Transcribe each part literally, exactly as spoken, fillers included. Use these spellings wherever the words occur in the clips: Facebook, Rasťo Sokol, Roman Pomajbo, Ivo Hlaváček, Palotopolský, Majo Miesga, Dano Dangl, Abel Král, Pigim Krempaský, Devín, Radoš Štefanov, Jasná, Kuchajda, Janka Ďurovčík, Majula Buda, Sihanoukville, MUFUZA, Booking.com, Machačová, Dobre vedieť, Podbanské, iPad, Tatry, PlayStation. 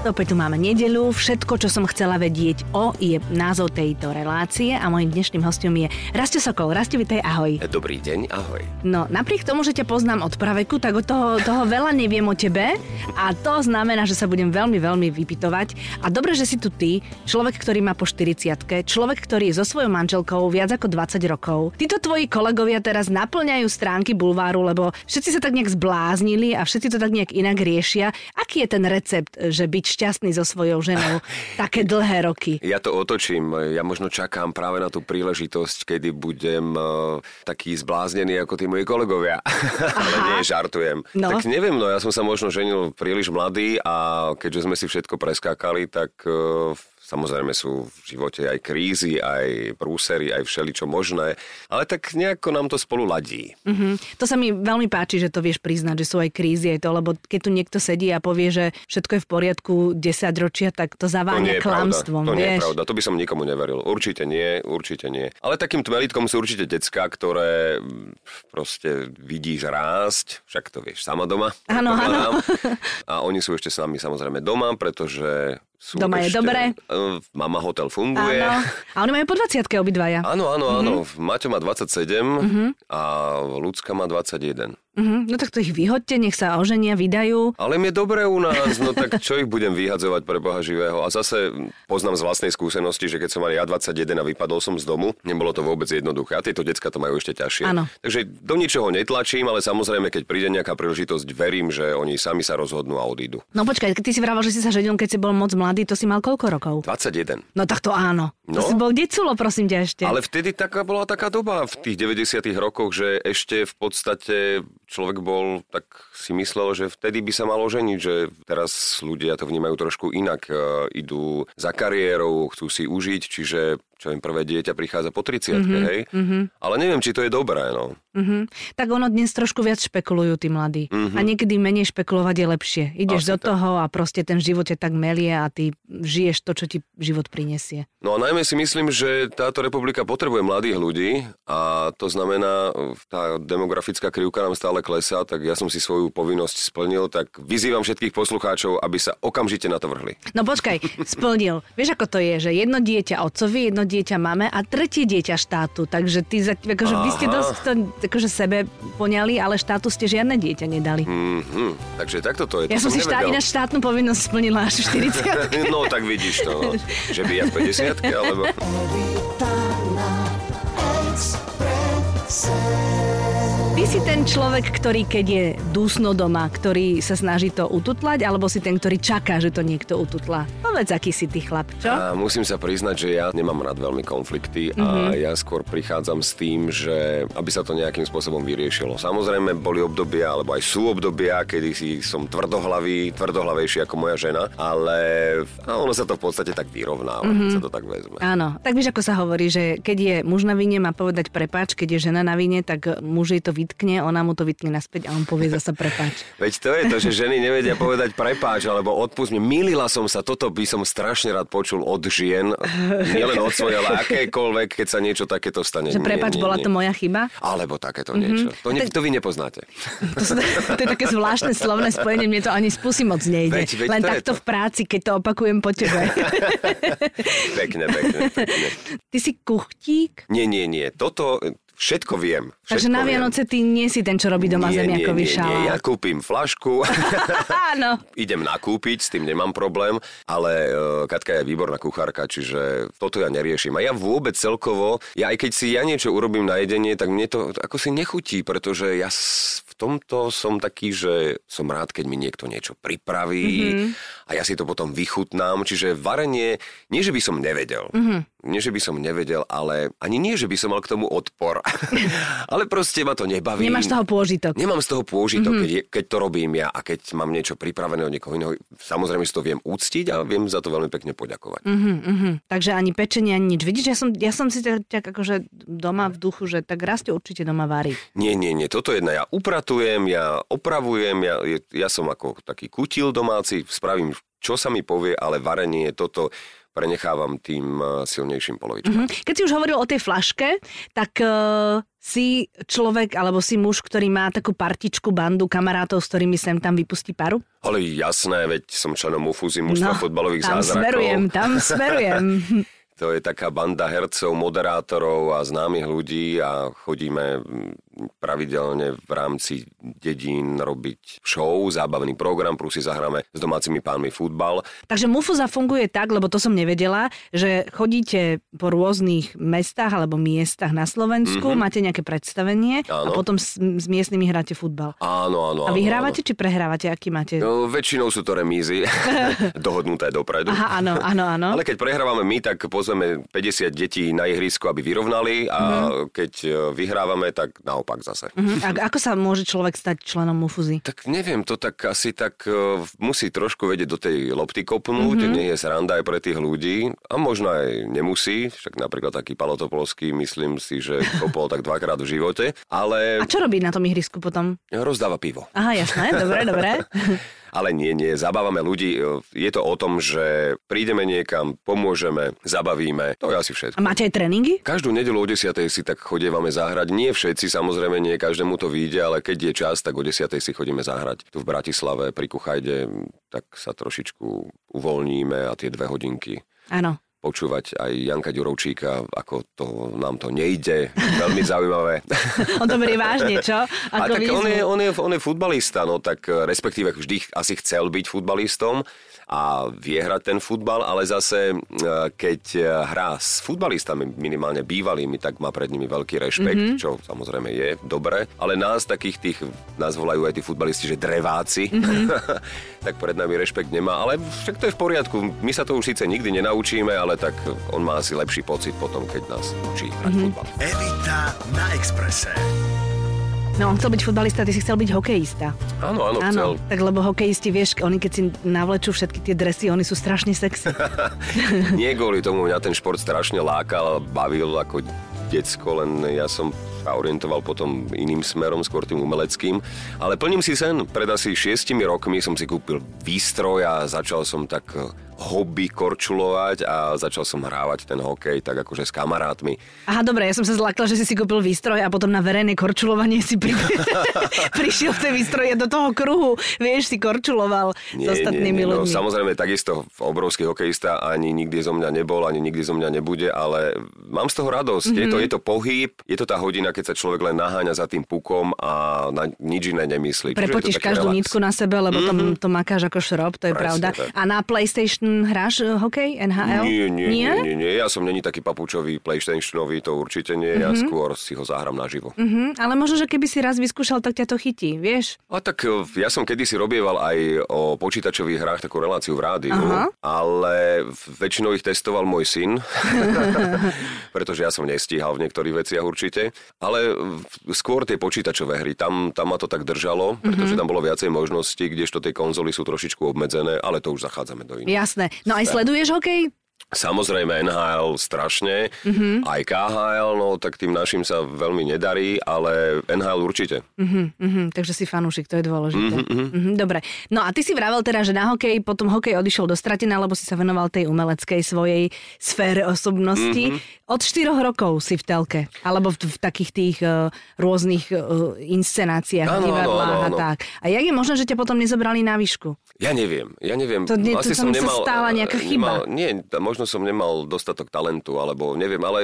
Opäť tu máme nedeľu. Všetko, čo som chcela vedieť o, je názov tejto relácie a mojím dnešným hostom je Rasťo Sokol. Rasťo, vitej, ahoj. Dobrý deň, ahoj. No, napriek tomu, že ťa poznám od praveku, tak od toho, toho veľa neviem o tebe a to znamená, že sa budem veľmi, veľmi vypytovať. A dobre, že si tu ty, človek, ktorý má po štyridsiatke, človek, ktorý je so svojou manželkou viac ako dvadsať rokov. Títo tvoji kolegovia teraz naplňajú stránky bulváru, lebo všetci sa tak nejak zbláznili a všetci to tak nejak inak riešia. Aký je ten recept, že byť šťastný so svojou ženou také dlhé roky? Ja to otočím. Ja možno čakám práve na tú príležitosť, kedy budem uh, taký zbláznený ako tí moji kolegovia. Ale nie, žartujem. No. Tak neviem, no ja som sa možno ženil príliš mladý a keďže sme si všetko preskákali, tak uh, samozrejme sú v živote aj krízy, aj prúsery, aj všeličo možné, ale tak nejako nám to spolu ladí. Mm-hmm. To sa mi veľmi páči, že to vieš priznať, že sú aj krízy, aj to, lebo keď tu niekto sedí a povie, že všetko je v poriadku desaťročia, tak to zaváňa klamstvom. To nie je pravda, to by som nikomu neveril. Určite nie, určite nie. Ale takým tmelítkom sú určite decká, ktoré proste vidíš rásť, však to vieš sama doma. Áno, áno. A oni sú ešte s nami samozrejme doma, pretože... Doma ešte, je dobre. Mama hotel funguje. Áno. A oni majú po dvadsiatke obidvaja. Áno, áno, áno. Mm-hmm. Maťo má dvadsaťsedem mm-hmm. a Ľudská má dvadsaťjeden. Mm-hmm. No tak to ich vyhoďte, nech sa oženia, vydajú. Ale im je dobré u nás, no tak čo ich budem vyhadzovať pre Boha živého. A zase poznám z vlastnej skúsenosti, že keď som mal ja dvadsaťjeden a vypadol som z domu, nebolo to vôbec jednoduché. A tieto decká to majú ešte ťažšie. Áno. Takže do ničoho netlačím, ale samozrejme, keď príde nejaká príležitosť, verím, že oni sami sa rozhodnú a odídu. No počkaj, ty si vravel, že si sa ženil, keď si bol moc mladý, to si mal koľko rokov? dvadsaťjeden. No tak to áno. No? To si bol deculo, prosím ťa ešte. Ale vtedy taká bola taká doba v tých deväťdesiatych rokoch, že ešte v podstate človek bol, tak si myslel, že vtedy by sa malo ženiť, že teraz ľudia to vnímajú trošku inak. E, idú za kariérou, chcú si užiť, čiže čo im prvé dieťa prichádza po tridsiatke, mm-hmm, hej? Mm-hmm. Ale neviem, či to je dobré, no. Mm-hmm. Tak ono dnes trošku viac špekulujú tí mladí. Mm-hmm. A niekedy menej špekulovať je lepšie. Ideš Asi do tak. toho a proste ten život je tak melie a ty žiješ to, čo ti život prinesie. No a najmä si myslím, že táto republika potrebuje mladých ľudí a to znamená, tá demografická krivka nám stále klesá, tak ja som si svoju povinnosť splnil, tak vyzývam všetkých poslucháčov, aby sa okamžite na to vrhli. No počkaj, splnil. Vieš, ako to je, že jedno dieťa otcovi, jedno dieťa máme a tretie dieťa štátu. Takže ty, akože vy ste dosť to, akože sebe poňali, ale štátu ste žiadne dieťa nedali. Mm-hmm. Takže takto to je. Ja to som si štát, ináč štátnu povinnosť splnila až v štyridsiatke. No tak vidíš to, no. Že by ja v päťdesiatke, alebo... Ty si ten človek, ktorý keď je dusno doma, ktorý sa snaží to ututlať, alebo si ten, ktorý čaká, že to niekto ututlá? Povedz, aký si ty chlap, čo? A musím sa priznať, že ja nemám rád veľmi konflikty a mm-hmm. ja skôr prichádzam s tým, že aby sa to nejakým spôsobom vyriešilo. Samozrejme, boli obdobia, alebo aj sú obdobia, kedy si som tvrdohlavý, tvrdohlavejší ako moja žena, ale a ono sa to v podstate tak vyrovná, mm-hmm. keď sa to tak vezme. Áno, tak vieš, ako sa hovorí, že keď je muž na vine, má povedať prepáč, keď je žena na vine, tak muži to vytkne, ona mu to vytkne naspäť a on povie zasa prepáč. Veď to je to, že ženy nevedia povedať prepáč, alebo odpust mi, mýlila som sa, toto by som strašne rád počul od žien, nielen od svojej, ale akékoľvek, keď sa niečo takéto stane. Že prepáč, bola nie. to moja chyba? Alebo takéto mm-hmm. niečo. To, ne, to vy nepoznáte. To, to, to je také zvláštne slovné spojenie, mne to ani z pusy moc nejde. Veď, veď len to takto to. v práci, keď to opakujem po tebe. Pekne, pekne, pekne. Ty si kuchtík? Nie, nie, nie. Toto... Všetko viem. Všetko Takže na Vianoce viem. Ty nie si ten, čo robí doma zemiakový šalát. Nie, nie, nie. Ja kúpim flašku. Áno. Idem nakúpiť, s tým nemám problém, ale uh, Katka je výborná kuchárka, čiže toto ja neriešim. A ja vôbec celkovo, ja aj keď si ja niečo urobím na jedenie, tak mne to ako si nechutí, pretože ja s, v tomto som taký, že som rád, keď mi niekto niečo pripraví mm-hmm. a ja si to potom vychutnám. Čiže varenie, nie že by som nevedel, mm-hmm. nie že by som nevedel, ale ani nie, že by som mal k tomu odpor. Ale proste ma to nebaví. Nemáš toho pôžitok. Nemám z toho pôžitok, mm-hmm. keď, je, keď to robím ja a keď mám niečo pripravené od niekoho iného. Samozrejme si to viem úctiť a viem za to veľmi pekne poďakovať. Mm-hmm, mm-hmm. Takže ani pečenie, ani nič. Vidíš, ja som, ja som si tak, tak akože doma v duchu, že tak Rasťo určite doma varí. Nie, nie, nie, toto je jedna. Ja upratujem, ja opravujem, ja, ja som ako taký kutil domáci, spravím, čo sa mi povie, ale varenie je toto... prenechávam tým silnejším polovičkám. Mm-hmm. Keď si už hovoril o tej flaške, tak uh, si človek, alebo si muž, ktorý má takú partičku, bandu kamarátov, s ktorými sem tam vypustí paru? Ale jasné, veď som členom MUFUZY, mužstva no, futbalových tam zázrakov. Smerujem, tam smerujem. To je taká banda hercov, moderátorov a známych ľudí a chodíme pravidelne v rámci dedín robiť show, zábavný program, plus si zahráme s domácimi pánmi futbal. Takže MUFUZA funguje tak, lebo to som nevedela, že chodíte po rôznych mestách alebo miestach na Slovensku, mm-hmm. máte nejaké predstavenie áno. a potom s, s miestnymi hráte futbal. Áno, áno. A vyhrávate áno. či prehrávate? Aký máte? No, väčšinou sú to remízy, dohodnuté dopredu. Aha, áno, áno, áno. Ale keď prehrávame my, tak pozor päťdesiat detí na ihrisku, aby vyrovnali a mm. keď vyhrávame, tak naopak zase. Mm-hmm. A ako sa môže človek stať členom MUFUZY? Tak neviem, to tak asi tak uh, musí trošku vedieť do tej lopty kopnúť, mm-hmm. nie je sranda aj pre tých ľudí a možno aj nemusí, však napríklad taký Palotopolský, myslím si, že kopol tak dvakrát v živote, ale... A čo robí na tom ihrisku potom? Rozdáva pivo. Aha, jasné, dobre, dobre. Ale nie, nie, zabávame ľudí. Je to o tom, že prídeme niekam, pomôžeme, zabavíme. To je asi všetko. A máte aj tréningy? Každú nedeľu o desiatej si tak chodievame zahrať. Nie všetci, samozrejme, nie každému to vyjde, ale keď je čas, tak o desiatej si chodíme zahrať. Tu v Bratislave pri Kuchajde tak sa trošičku uvoľníme a tie dve hodinky. Áno. Počúvať aj Janka Ďurovčíka, ako to nám to nejde. Veľmi zaujímavé. On to berie vážne, čo? Ako tak on, je, on, je, on je futbalista, no tak respektíve vždy asi chcel byť futbalistom a vie hrať ten futbal, ale zase keď hrá s futbalistami, minimálne bývalými, tak má pred nimi veľký rešpekt, mm-hmm. čo samozrejme je dobre, ale nás takých tých, nás volajú aj tí futbalisti, že dreváci, mm-hmm. tak pred nami rešpekt nemá, ale však to je v poriadku. My sa to už síce nikdy nenaučíme, ale ale tak on má asi lepší pocit potom, keď nás učí hrať mm-hmm. futbal. Evita na Expresse. No, on chcel byť futbalista, ty si chcel byť hokejista. Áno, áno, áno chcel. Tak lebo hokejisti, vieš, oni keď si navlečú všetky tie dresy, oni sú strašne sexy. Nie kvôli tomu, mňa ten šport strašne lákal, bavil ako decko, len ja som sa orientoval potom iným smerom, skôr tým umeleckým. Ale plním si sen. Pred asi šiestimi rokmi som si kúpil výstroj a začal som tak hobby korčulovať a začal som hrávať ten hokej tak akože s kamarátmi. Aha, dobre, ja som sa zlakla, že si si kúpil výstroj a potom na verejné korčulovanie si pri... prišiel v tej výstroji do toho kruhu. Vieš, si korčuloval nie, s ostatnými nie, nie, ľuďmi. No, samozrejme, takisto obrovský hokejista ani nikdy zo mňa nebol, ani nikdy zo mňa nebude, ale mám z toho radosť. Mm-hmm. Je to, je to pohyb, je to tá hodina, keď sa človek len naháňa za tým pukom a na nič iné nemyslí. Prepotíš každú nitku na sebe, lebo mm-hmm. to, to makáš ako šrob, to je presne pravda. Tak. A na PlayStation hráš hokej, en há el? Nie, nie, nie, nie, nie. Ja som není taký papučový PlayStationový, to určite nie. Ja mm-hmm. skôr si ho zahrám naživo. Mm-hmm. Ale možno, že keby si raz vyskúšal, tak ťa to chytí, vieš? A tak ja som kedysi robieval aj o počítačových hrách takú reláciu v rádiu, aha. ale väčšinou ich testoval môj syn, pretože ja som nestíhal v niektorých veciach určite, ale skôr tie počítačové hry, tam, tam ma to tak držalo, pretože mm-hmm. tam bolo viacej možností, kdežto tie konzoly sú trošičku obmedzené, ale to už zachádzame do iných. Jasné. No aj sleduješ hokej? Samozrejme en há el strašne, mm-hmm. aj ká há el, no tak tým našim sa veľmi nedarí, ale en há el určite. Mm-hmm, mm-hmm, takže si fanúšik, to je dôležité. Mm-hmm. Mm-hmm, dobre, no a ty si vravel teda, že na hokej, potom hokej odišiel do stratená, lebo si sa venoval tej umeleckej svojej sfére osobnosti. Mm-hmm. Od štyroch rokov si v telke, alebo v, v takých tých uh, rôznych uh, inscenáciách, divadlách a tak. A jak je možné, že ťa potom nezobrali na výšku? Ja neviem, ja neviem. To, nie, to som sa nemal, stála nejaká chyba. Nemal, nie, možno som nemal dostatok talentu, alebo neviem, ale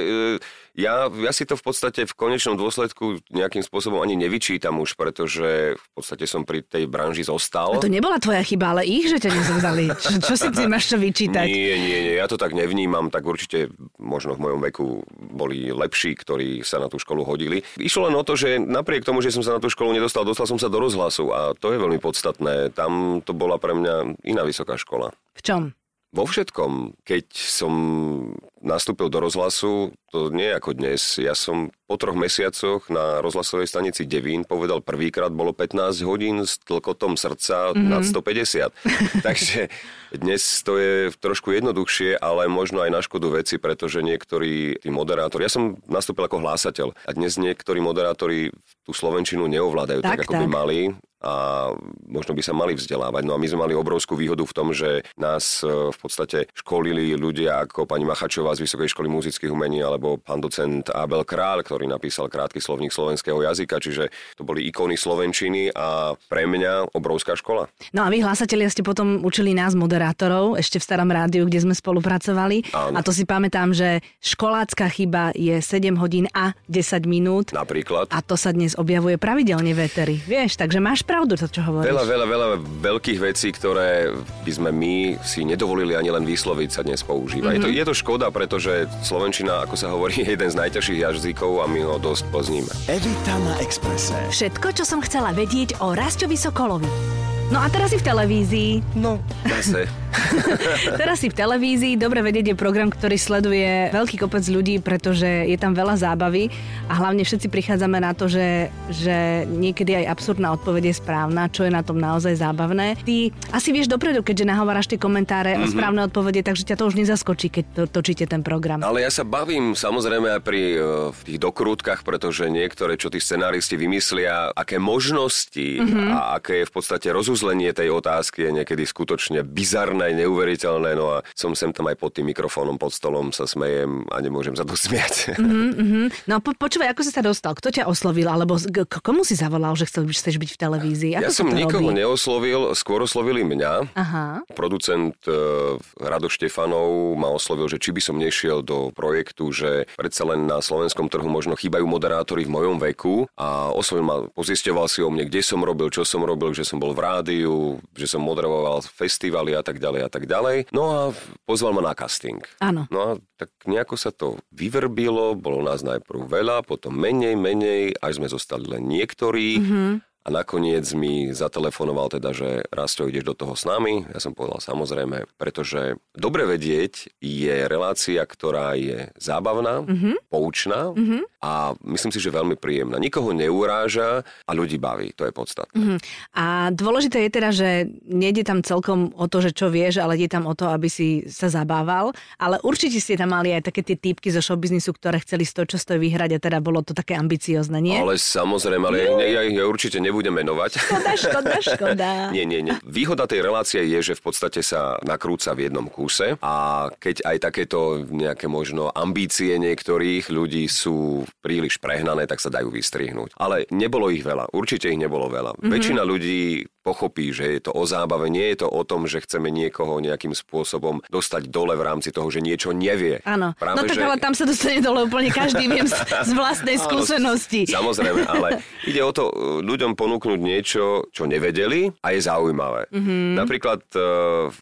ja, ja si to v podstate v konečnom dôsledku nejakým spôsobom ani nevyčítam už, pretože v podstate som pri tej branži zostal. A to nebola tvoja chyba, ale ich, že ťa nezovzali. Čo, čo si ty máš čo vyčítať? Nie, nie, nie, ja to tak nevnímam, tak určite možno v mojom veku boli lepší, ktorí sa na tú školu hodili. Išlo len o to, že napriek tomu, že som sa na tú školu nedostal, dostal som sa do rozhlasu a to je veľmi podstatné. Tam to bola pre mňa iná vysoká škola. V čom? Vo všetkom, keď som nastúpil do rozhlasu, to nie ako dnes. Ja som po troch mesiacoch na rozhlasovej stanici Devín povedal prvýkrát, bolo pätnásť hodín s tlkotom srdca mm-hmm. nad stopäťdesiat. Takže dnes to je trošku jednoduchšie, ale možno aj na škodu veci, pretože niektorí tí moderátori, ja som nastúpil ako hlásateľ a dnes niektorí moderátori tú slovenčinu neovládajú tak, tak ako tak by mali. A a možno by sa mali vzdelávať. No a my sme mali obrovskú výhodu v tom, že nás v podstate školili ľudia ako pani Machačová z Vysokej školy múzických umení alebo pán docent Abel Král, ktorý napísal krátky slovník slovenského jazyka, čiže to boli ikony slovenčiny a pre mňa obrovská škola. No a vy hlásatelia ste potom učili nás moderátorov ešte v starom rádiu, kde sme spolupracovali. Áno. A to si pamätám, že školácka chyba je sedem hodín a desať minút. Napríklad. A to sa dnes objavuje pravidelne v éteri. Vieš, takže máš pravdu to, čo hovoríš. Veľa, veľa, veľa veľkých vecí, ktoré by sme my si nedovolili ani len vysloviť, sa dnes používa. Mm-hmm. Je, to, je to škoda, pretože slovenčina, ako sa hovorí, je jeden z najťažších jazykov a my ho dosť pozníme. Evita na Expresse. Všetko, čo som chcela vedieť o Rasťovi Sokolovi. No a teraz si v televízii. No, zase. Teraz si v televízii. Dobre vedieť je program, ktorý sleduje veľký kopec ľudí, pretože je tam veľa zábavy a hlavne všetci prichádzame na to, že, že niekedy aj absurdná odpoveď je správna, čo je na tom naozaj zábavné. Ty asi vieš dopredu, keďže nahováraš tie komentáre mm-hmm. o správne odpovede, takže ťa to už nezaskočí, keď to, točíte ten program. Ale ja sa bavím samozrejme aj pri v tých dokrútkach, pretože niektoré, čo tí scenáristi vymyslia, aké možnosti mm-hmm. a aké je v podstate rozum zlenie tej otázky je niekedy skutočne bizarné, neuveriteľné, no a som sem tam aj pod tým mikrofónom, pod stolom sa smejem a nemôžem sa to smiať. Mm-hmm, mm-hmm. No po, počúvaj, ako si sa dostal? Kto ťa oslovil? Alebo k- komu si zavolal, že chcel, chceš byť v televízii? Ako ja som nikoho robí? neoslovil, skôr oslovili mňa. Aha. Producent uh, Radoš Štefanov ma oslovil, že či by som nešiel do projektu, že predsa len na slovenskom trhu možno chýbajú moderátori v mojom veku a oslovil ma, pozisťoval si o mne, kde som robil, čo som robil, že som bol v rádiu, že som moderoval festivaly a tak ďalej a tak ďalej. No a pozval ma na casting. Áno. No a tak nejako sa to vyvrbilo, bolo nás najprv veľa, potom menej, menej, až sme zostali len niektorí. Mm-hmm. A nakoniec mi zatelefonoval teda, že Rasťo, ideš do toho s nami. Ja som povedal samozrejme, pretože Dobre vedieť je relácia, ktorá je zábavná, mm-hmm. poučná mm-hmm. a myslím si, že veľmi príjemná. Nikoho neuráža a ľudí baví, to je podstatné. Mm-hmm. A dôležité je teda, že nejde tam celkom o to, že čo vieš, ale ide tam o to, aby si sa zabával. Ale určite ste tam mali aj také tie týpky zo showbiznisu, ktoré chceli sto čo stojí vyhrať a teda bolo to také ambiciozne, nie? Ale samozrejme, ale ja, ja, ja určite nebudem budem menovať. Škoda, škoda, škoda. Nie, nie, nie. Výhoda tej relácie je, že v podstate sa nakrúca v jednom kúse a keď aj takéto nejaké možno ambície niektorých ľudí sú príliš prehnané, tak sa dajú vystrihnúť. Ale nebolo ich veľa. Určite ich nebolo veľa. Mm-hmm. Väčšina ľudí pochopí, že je to o zábave, nie je to o tom, že chceme niekoho nejakým spôsobom dostať dole v rámci toho, že niečo nevie. Áno. Práve, no tak že... ale tam sa dostane dole úplne každý, viem z, z vlastnej skúsenosti. Áno, samozrejme, ale ide o to ľuďom ponúknuť niečo, čo nevedeli a je zaujímavé. Mm-hmm. Napríklad e,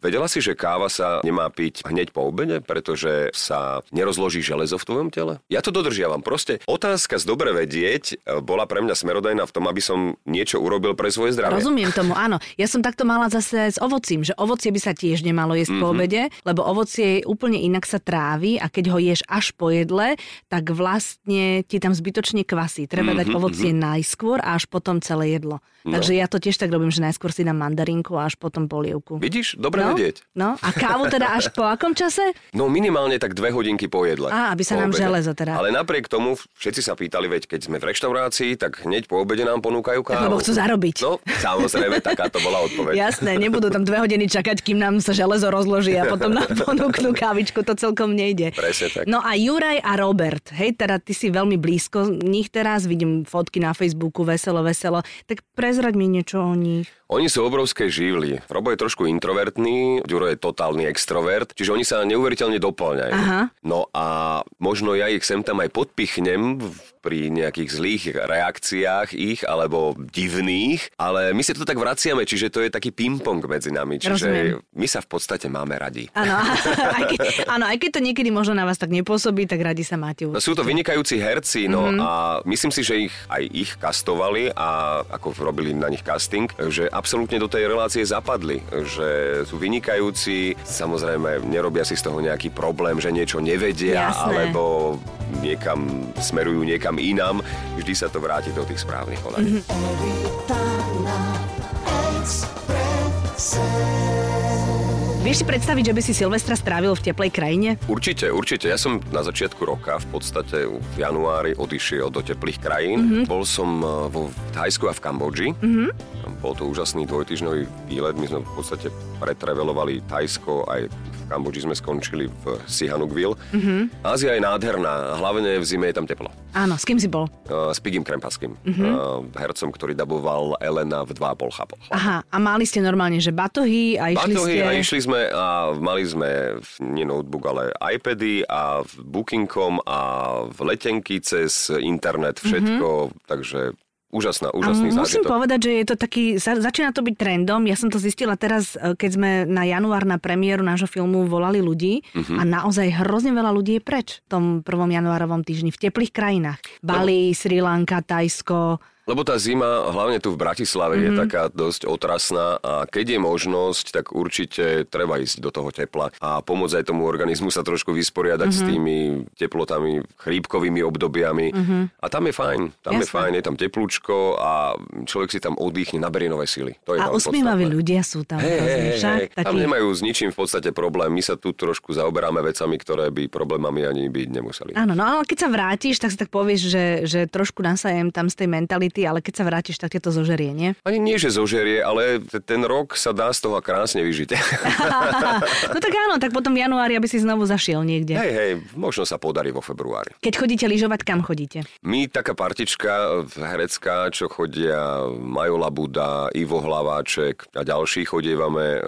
vedela si, že káva sa nemá piť hneď po obede, pretože sa nerozloží železo v tvojom tele? Ja to dodržiavam. Proste otázka z Dobre vedieť bola pre mňa smerodajná v tom, aby som niečo urobil pre svoje zdravie. Rozumiem tomu. Áno, ja som takto mala zase s ovocím, že ovocie by sa tiež nemalo jesť mm-hmm. po obede, lebo ovocie úplne inak sa trávi a keď ho ješ až po jedle, tak vlastne ti tam zbytočne kvasí. Treba mm-hmm. dať ovocie mm-hmm. najskôr a až potom celé jedlo. No. Takže ja to tiež tak robím, že najskôr si dám mandarinku a až potom polievku. Vidíš? Dobre no? vedieť. No, a kávu teda až po akom čase? No minimálne tak dve hodinky po jedle. Á, aby sa nám obede. železo teda. Ale napriek tomu všetci sa pýtali, veď keď sme v reštaurácii, tak hneď po obede nám ponúkajú kávu. Lebo chcú zarobiť. No, samozrejme. Taká to bola odpoveď. Jasné, nebudú tam dve hodiny čakať, kým nám sa železo rozloží a potom nám ponúknú kávičku, to celkom nejde. Presne tak. No a Juraj a Robert, hej, teda ty si veľmi blízko nich teraz, vidím fotky na Facebooku, veselo, veselo, tak prezraď mi niečo o nich. Oni sú obrovské živly. Robo je trošku introvertný, Ďuro je totálny extrovert, čiže oni sa neuveriteľne dopĺňajú. Aha. No a možno ja ich sem tam aj podpichnem pri nejakých zlých reakciách ich, alebo divných, ale my si to tak vraciame, čiže to je taký ping-pong medzi nami, čiže Rozumiem. my sa v podstate máme radi. Áno, aj, ke, aj keď to niekedy možno na vás tak nepôsobí, tak radi sa máte určite. No, sú to vynikajúci herci, no mm-hmm. a myslím si, že ich aj ich kastovali a ako robili na nich casting, že absolútne do tej relácie zapadli, že sú vynikajúci, samozrejme nerobia si z toho nejaký problém, že niečo nevedia, Jasné. alebo niekam smerujú niekam inám, vždy sa to vráti do tých správnych konaní. Mm-hmm. Vieš si predstaviť, že by si Silvestra strávil v teplej krajine? Určite, určite. Ja som na začiatku roka v podstate v januári odišiel do teplých krajín. Mm-hmm. Bol som vo Thajsku a v Kambodži. Mm-hmm. Bol to úžasný dvojtýždňový výlet. My sme v podstate pretrevelovali Thajsko aj v Kambodži sme skončili v Sihanoukville. Mm-hmm. Ázia je nádherná, hlavne v zime je tam teplo. Áno, s kým si bol? Uh, s Pigim Krempaským, mm-hmm. uh, hercom, ktorý daboval Elena v dva a pol chlapa. Aha, a mali ste normálne, že batohy a išli batohy ste... Batohy a išli sme a mali sme nie notebook, ale iPady a booking dot com a v letenky cez internet všetko, mm-hmm. takže... Úžasná, úžasný zážitok. Musím povedať, že je to taký, začína to byť trendom. Ja som to zistila teraz, keď sme na január na premiéru nášho filmu volali ľudí uh-huh. a naozaj hrozne veľa ľudí je preč v tom prvom januárovom týždni v teplých krajinách. Bali, Sri Lanka, Thajsko. Lebo tá zima, hlavne tu v Bratislave, mm-hmm. je taká dosť otrasná a keď je možnosť, tak určite treba ísť do toho tepla a pomôcť aj tomu organizmu sa trošku vysporiadať mm-hmm. s tými teplotami, chrípkovými obdobiami. Mm-hmm. A tam je fajn, tam Jasne. je fajn, je tam teplúčko a človek si tam oddychne, naberie nové síly. To je a usmievaví ľudia sú tam. Hey, hey, však, hey. Taký... Tam nemajú s ničím v podstate problém. My sa tu trošku zaoberáme vecami, ktoré by problémami ani byť nemuseli. Áno, no ale keď sa vrátiš, tak si tak povieš, že, že trošku nasajem tam z tej mentality. Ty, ale keď sa vrátiš, tak je to zožerie, nie? Ani nie, že zožerie, ale t- ten rok sa dá z toho krásne vyžiť. No tak áno, tak potom v januári, aby si znovu zašiel niekde. Hej, hej, možno sa podarí vo februári. Keď chodíte lyžovať, kam chodíte? My taká partička herecká, čo chodia Majula Buda, Ivo Hlaváček a ďalší, chodievame e,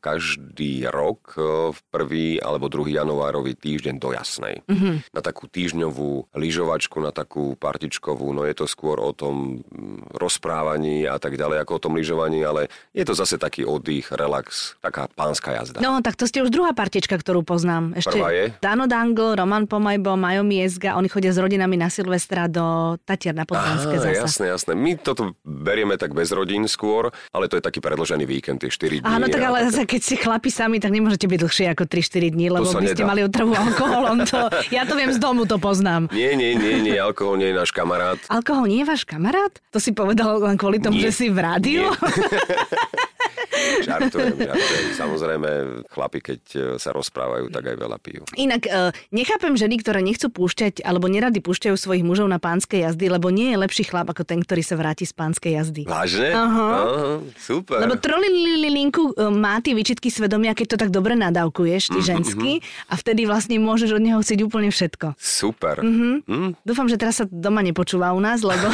každý rok e, v prvý alebo druhý januárový týždeň do Jasnej. Mm-hmm. Na takú týždňovú lyžovačku, na takú partičkovú, no je to skôr o tom rozprávaní a tak ďalej, ako o tom lyžovaní, ale je to zase taký oddych, relax, taká pánska jazda. No, tak to ste už druhá partička, ktorú poznám. Ešte prvá je? Dano Dangl, Roman Pomajbo, Majo Miesga, oni chodia s rodinami na Silvestra do Tatier na Podbanské zasa. Jasné, jasné. My toto berieme tak bez rodín skôr, ale to je taký predĺžený víkend, tie štyri dní. Áno, tak ale zase, keď si chlapi sami, tak nemôžete byť dlhšie ako tri štyri dní, lebo by ste mali otravu alkoholom. To, ja to viem z domu, to poznám. Nie, nie, nie, nie, alkohol nie je náš kamarát. Alkohol nie je váš kamarát? Rád? To si povedal len kvôli tomu, nie, že si v rádiu? Žartujem, žartujem. Samozrejme, chlapi, keď sa rozprávajú, tak aj veľa pijú. Inak e, nechápem ženy, ktoré nechcú púšťať, alebo nerady púšťajú svojich mužov na pánske jazdy, lebo nie je lepší chlap ako ten, ktorý sa vráti z pánskej jazdy. Vážne? Aha. Aha, super. Lebo trolililinku má tie výčitky svedomia, keď to tak dobre nadávkuješ, ty mm-hmm. ženský, a vtedy vlastne môžeš od neho chcieť úplne všetko. Super. Mm-hmm. Mm. Dúfam, že teraz sa doma nepočúva u nás, lebo...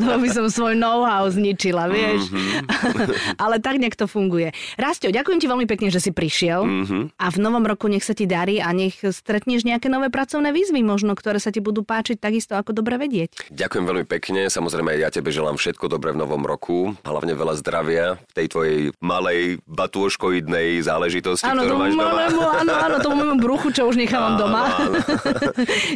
lebo by som svoj know-how zničila, vieš. Mm-hmm. Ale tak nejak to funguje. Rasťo, ďakujem ti veľmi pekne, že si prišiel mm-hmm. a v novom roku nech sa ti darí a nech stretneš nejaké nové pracovné výzvy možno, ktoré sa ti budú páčiť takisto ako Dobre vedieť. Ďakujem veľmi pekne, samozrejme ja tebe želám všetko dobré v novom roku, hlavne veľa zdravia v tej tvojej malej batôškoidnej záležitosti, áno, ktorú máš doma. Malému, áno, áno, tomu môjmu bruchu, čo už nechávam áno, doma. Áno.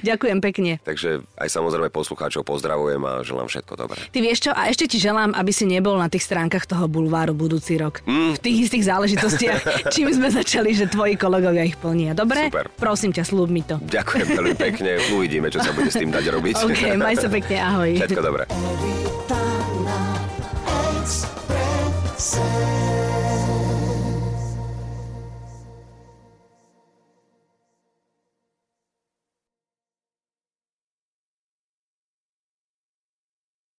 Ďakujem pekne. Takže aj samozrejme poslucháčov pozdravujem a želám všetko dobré. Ty vieš čo? A ešte ti želám, aby si nebol na tých stránkach toho bulváru budúci rok. Mm. V tých istých záležitostiach, čím sme začali, že tvoji kolegovia ich plnia. Dobre? Super. Prosím ťa, slúb mi to. Ďakujem veľmi pekne. Uvidíme, čo sa bude s tým dať robiť. OK, maj sa pekne, ahoj. Všetko dobré.